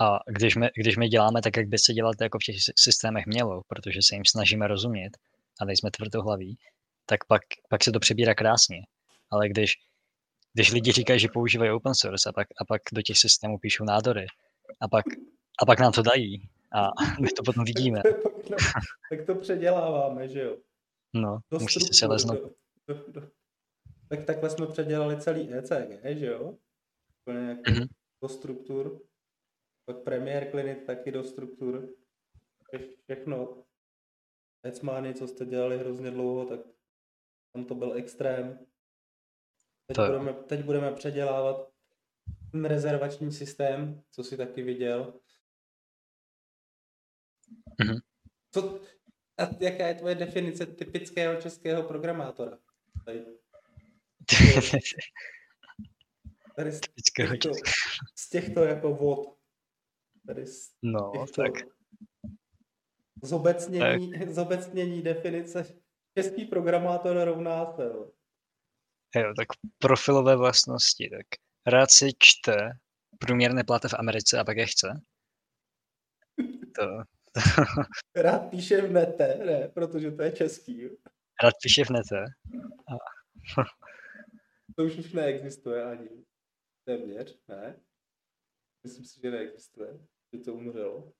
A když my děláme tak, jak by se dělat jako v těch systémech mělo, protože se jim snažíme rozumět a nejsme tvrdohlaví, tak pak se to přebírá krásně. Ale když lidi říkají, že používají open source a pak do těch systémů píšou nádory a pak nám to dají a my to potom vidíme. Tak to předěláváme, že jo? No, musí se leznout. Tak takhle jsme předělali celý ECG, že jo? Úplně jako do struktur. Od Premier Clinic taky do struktur. Všechno. Hecmány, co jste dělali hrozně dlouho, tak tam to byl extrém. Teď budeme předělávat ten rezervační systém, co jsi taky viděl. Mm-hmm. Jaká je tvoje definice typického českého programátora? Tady z těchto jako vod. Tady z no, těchto, tak. Zobecnění definice český programátor rovná se. Jo, tak profilové vlastnosti, tak rád si čte průměrné platy v Americe a pak je chce. Rád píše v nete, ne, protože to je český. Jo. Rád píše v nete. To už neexistuje ani. Téměř, ne? Myslím si, že neexistuje, že to umřelo.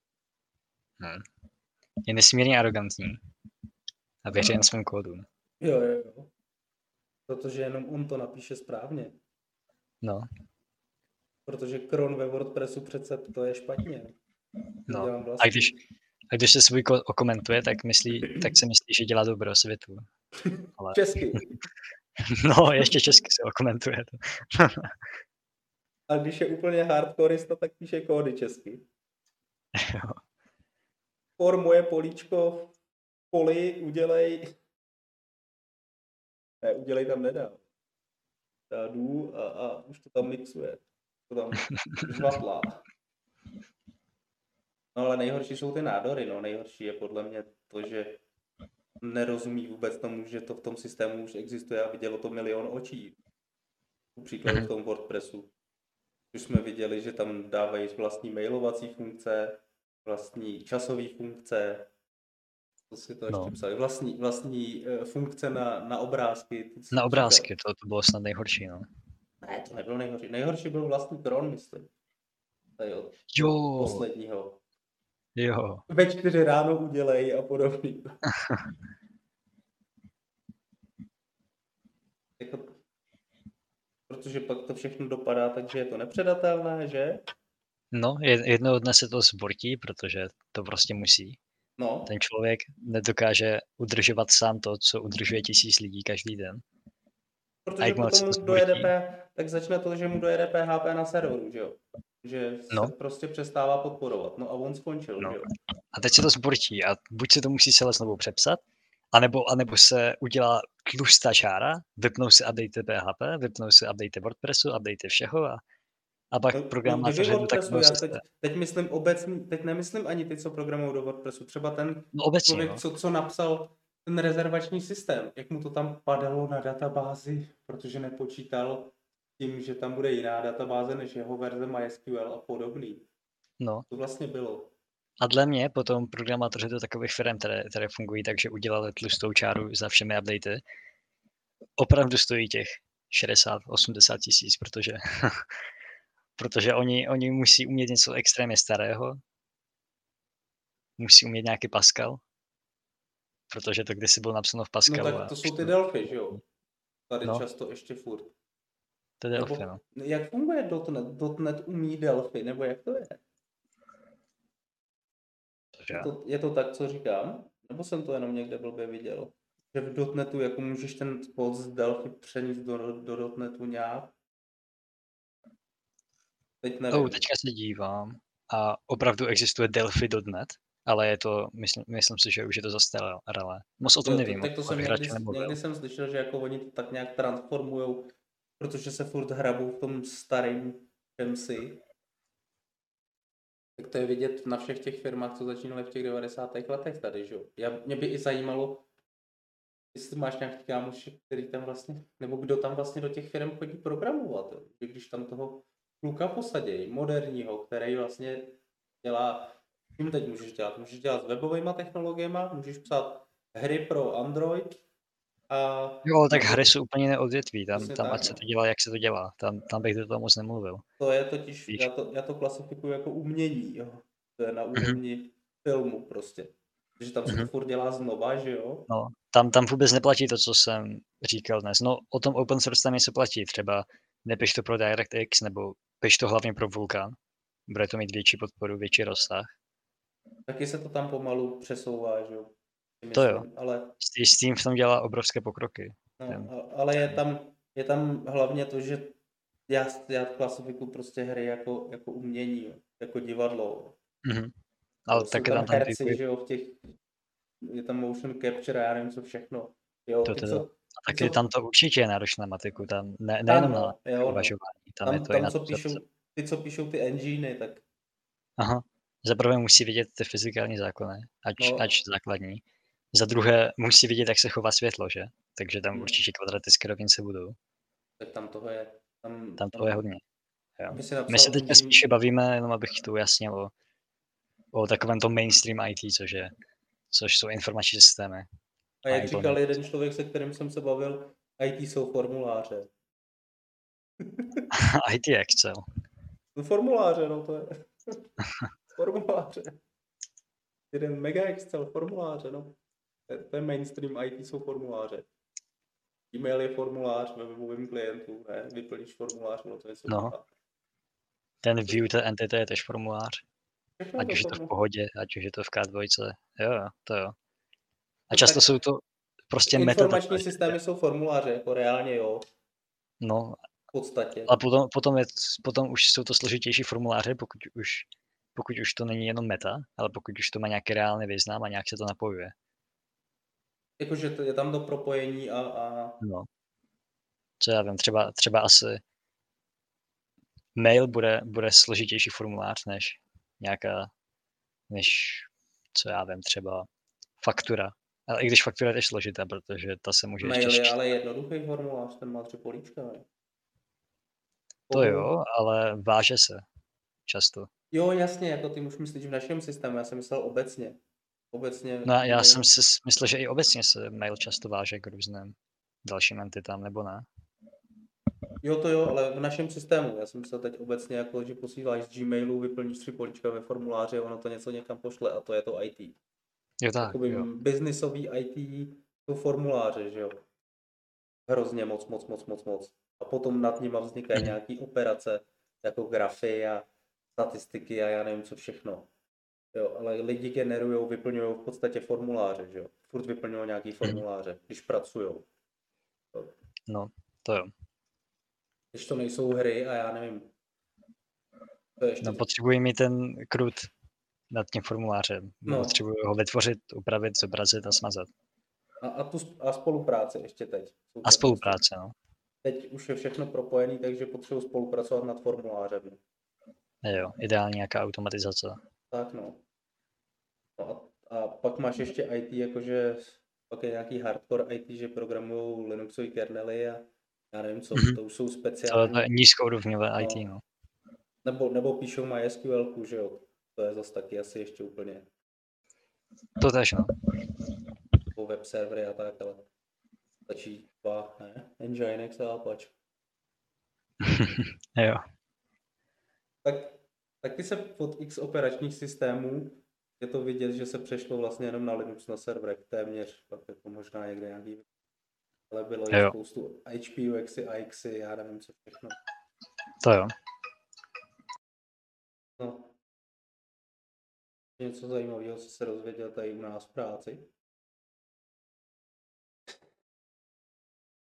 Je nesmírně arrogantní a věří jen svým kódům. Jo. Protože jenom on to napíše správně. No. Protože cron ve WordPressu přece to je špatně. No. A když se svůj kód okomentuje, tak se myslí, že dělá dobro světu. Ale... Česky. No, ještě česky se okomentuje. A když je úplně hardcoreista, tak píše kódy česky. Jo. Formuje políčko, poli, udělej... Ne, udělej tam nedá. Já jdu a už to tam mixuje. To tam zvatlá. No ale nejhorší jsou ty nádory, no. Nejhorší je podle mě to, že nerozumí vůbec tomu, že to v tom systému už existuje a vidělo to milion očí. Například v tom WordPressu. Už jsme viděli, že tam dávají vlastní mailovací funkce, vlastní časové funkce, to si to ještě psali, vlastní funkce na obrázky. Na obrázky, to bylo snad nejhorší, no. Ne, to nebylo nejhorší. Nejhorší byl vlastní kron, myslím. Tady od posledního. Jo. Ve 4 ráno udělej a podobně. Protože pak to všechno dopadá, takže je to nepředatelné, že? No, jednoho dne se to zbortí, protože to prostě musí. No. Ten člověk nedokáže udržovat sám to, co udržuje 1000 lidí každý den. Protože potom dojede tak začne to, že mu dojede PHP na serveru, že jo? Že se prostě přestává podporovat. No a on skončil, že jo? A teď se to zbortí a buď se to musí celé znovu přepsat, anebo se udělá tlustá čára, vypnou si update PHP, vypnou si update WordPressu, update všeho a pak program má řadu takovou systém. Teď myslím obecně, teď nemyslím ani ty, co programují do WordPressu, třeba ten člověk, co napsal ten rezervační systém, jak mu to tam padalo na databázi, protože nepočítal tím, že tam bude jiná databáze než jeho verze MySQL a podobný. No. To vlastně bylo. A dle mě potom programátoři do takových firm, které fungují, takže udělali tlustou čáru za všemi updaty, opravdu stojí těch 60-80 tisíc, protože protože oni musí umět něco extrémně starého, musí umět nějaký Pascal, protože to kdysi bylo napsáno v Pascalu. No tak to jsou ty Delphi, že jo? Tady no. Často ještě furt. To Delphi, nebo, no. Jak funguje dotnet? Dotnet umí Delphi, nebo jak to je? Je to tak, co říkám? Nebo jsem to jenom někde blbě viděl? Že v dotnetu, jako můžeš ten spod z Delphi přenést do dotnetu nějak? Teď nevím. Teďka se dívám a opravdu existuje Delphi.net, ale je to, myslím si, že už je to zastaralé. Moc o tom nevím. Tak to jsem někdy jsem slyšel, že jako oni to tak nějak transformujou, protože se furt hrabou v tom starém PMSI. Tak to je vidět na všech těch firmách, co začínaly v těch 90. letech tady, že jo? Mě by i zajímalo, jestli máš nějaký kámoši, který tam vlastně, nebo kdo tam vlastně do těch firm chodí programovat, jo? Když tam toho kluka posadějí, moderního, který vlastně dělá, tím teď můžeš dělat? Můžeš dělat s webovými technologiemi, můžeš psát hry pro Android a... Jo, tak hry jsou úplně neodvětví, tam ať se to dělá, jak se to dělá, tam bych do toho moc nemluvil. To je totiž, já to klasifikuju jako umění, jo. To je na úrovni filmu prostě, protože tam se to furt dělá znova, že jo? No, tam vůbec neplatí to, co jsem říkal dnes, no o tom open source tam něco platí, třeba nepiš to pro DirectX, nebo piš to hlavně pro Vulkan, bude to mít větší podporu, větší rozsah. Taky se to tam pomalu přesouvá, že jo? To jo, ale... s tím v tom dělá obrovské pokroky. No, ale je tam hlavně to, že já klasifikuju prostě hry jako umění, jako divadlo. Mm-hmm. Ale taky tam herci, že jo, je tam motion capture a já nevím co všechno. Jo, taky tam to určitě je náročná matiku, tam nejenom na uvažování. Ty, co píšou ty engine, tak... Aha. Za prvé musí vědět ty fyzikální zákony, ač základní. Za druhé musí vidět, jak se chová světlo, že? Takže tam určitě kvadratické rovnice budou. Tak tam toho je... Tam toho je hodně. Jo. My se teďka spíše bavíme, jenom abych to ujasnil, o takovém tom mainstream IT, což jsou informační systémy. A jak říkal jeden člověk, se kterým jsem se bavil, IT jsou formuláře. IT je Excel. Formuláře, no to je. Formuláře. Jeden mega Excel formuláře, no. To je mainstream, IT jsou formuláře. E-mail je formulář, webovým klientům, ne? Vyplníš formulář, no to je super. No. Ten view, ta entity je tež formulář. Ať už je to v Pohodě, ať už je to v K2, jo, to jo. A často jsou to prostě metody. Informační systémy jsou formuláře, jako reálně, jo. No. V podstatě. A potom už jsou to složitější formuláře, pokud už to není jenom meta, ale pokud už to má nějaký reálný význam a nějak se to napojuje. Jakože je tam to propojení a... No. Co já vím, třeba asi mail bude složitější formulář než co já vím, třeba faktura. Ale i když faktura je tež složitá, protože ta se může... Mail je ale jednoduchý formulář, ten má 3 políčka, ne? To jo, ale váže se často. Jo, jasně, jako ty už myslíš v našem systému, já jsem myslel obecně. No já jsem si myslel, že i obecně se mail často váže k různým dalším entitám, nebo ne? Jo, to jo, ale v našem systému, já jsem myslel teď obecně, jako že posíláš z Gmailu, vyplníš 3 políčka ve formuláři a ono to něco někam pošle a to je to IT. Jo tak, jakoby jo. Businessový IT jsou formuláře, že jo? Hrozně moc. A potom nad nima vznikají nějaký operace, jako grafy a statistiky a já nevím co všechno. Jo, ale lidi generujou, vyplňují v podstatě formuláře, že jo? Furt vyplňují nějaký formuláře, když pracujou. No, to jo. Když to nejsou hry a já nevím. No potřebují mi ten krut nad tím formulářem. No. Potřebují ho vytvořit, upravit, zobrazit a smazat. A spolupráce ještě teď. A spolupráce, no. Teď už je všechno propojené, takže potřebuji spolupracovat nad formulářem. Jo, ideálně nějaká automatizace. Tak no. A pak máš ještě IT, jakože pak je nějaký hardcore IT, že programují Linuxový kernely a já nevím co, to už jsou speciální. To je nízkourovňové IT, no. Nebo píšou MySQL, že jo, to je zase taky asi ještě úplně. To tež, no. Nebo web servery a tak, ale stačí 2, ne? Nginx a Apache. Jo. Tak taky se pod x operačních systémů je to vidět, že se přešlo vlastně jenom na Linux na serverech téměř, tak jako možná někde nějaký, ale bylo i spoustu HPUXy, AXy, já nevím co všechno. To jo. No. Něco zajímavého, co se rozvěděl tady u nás v práci.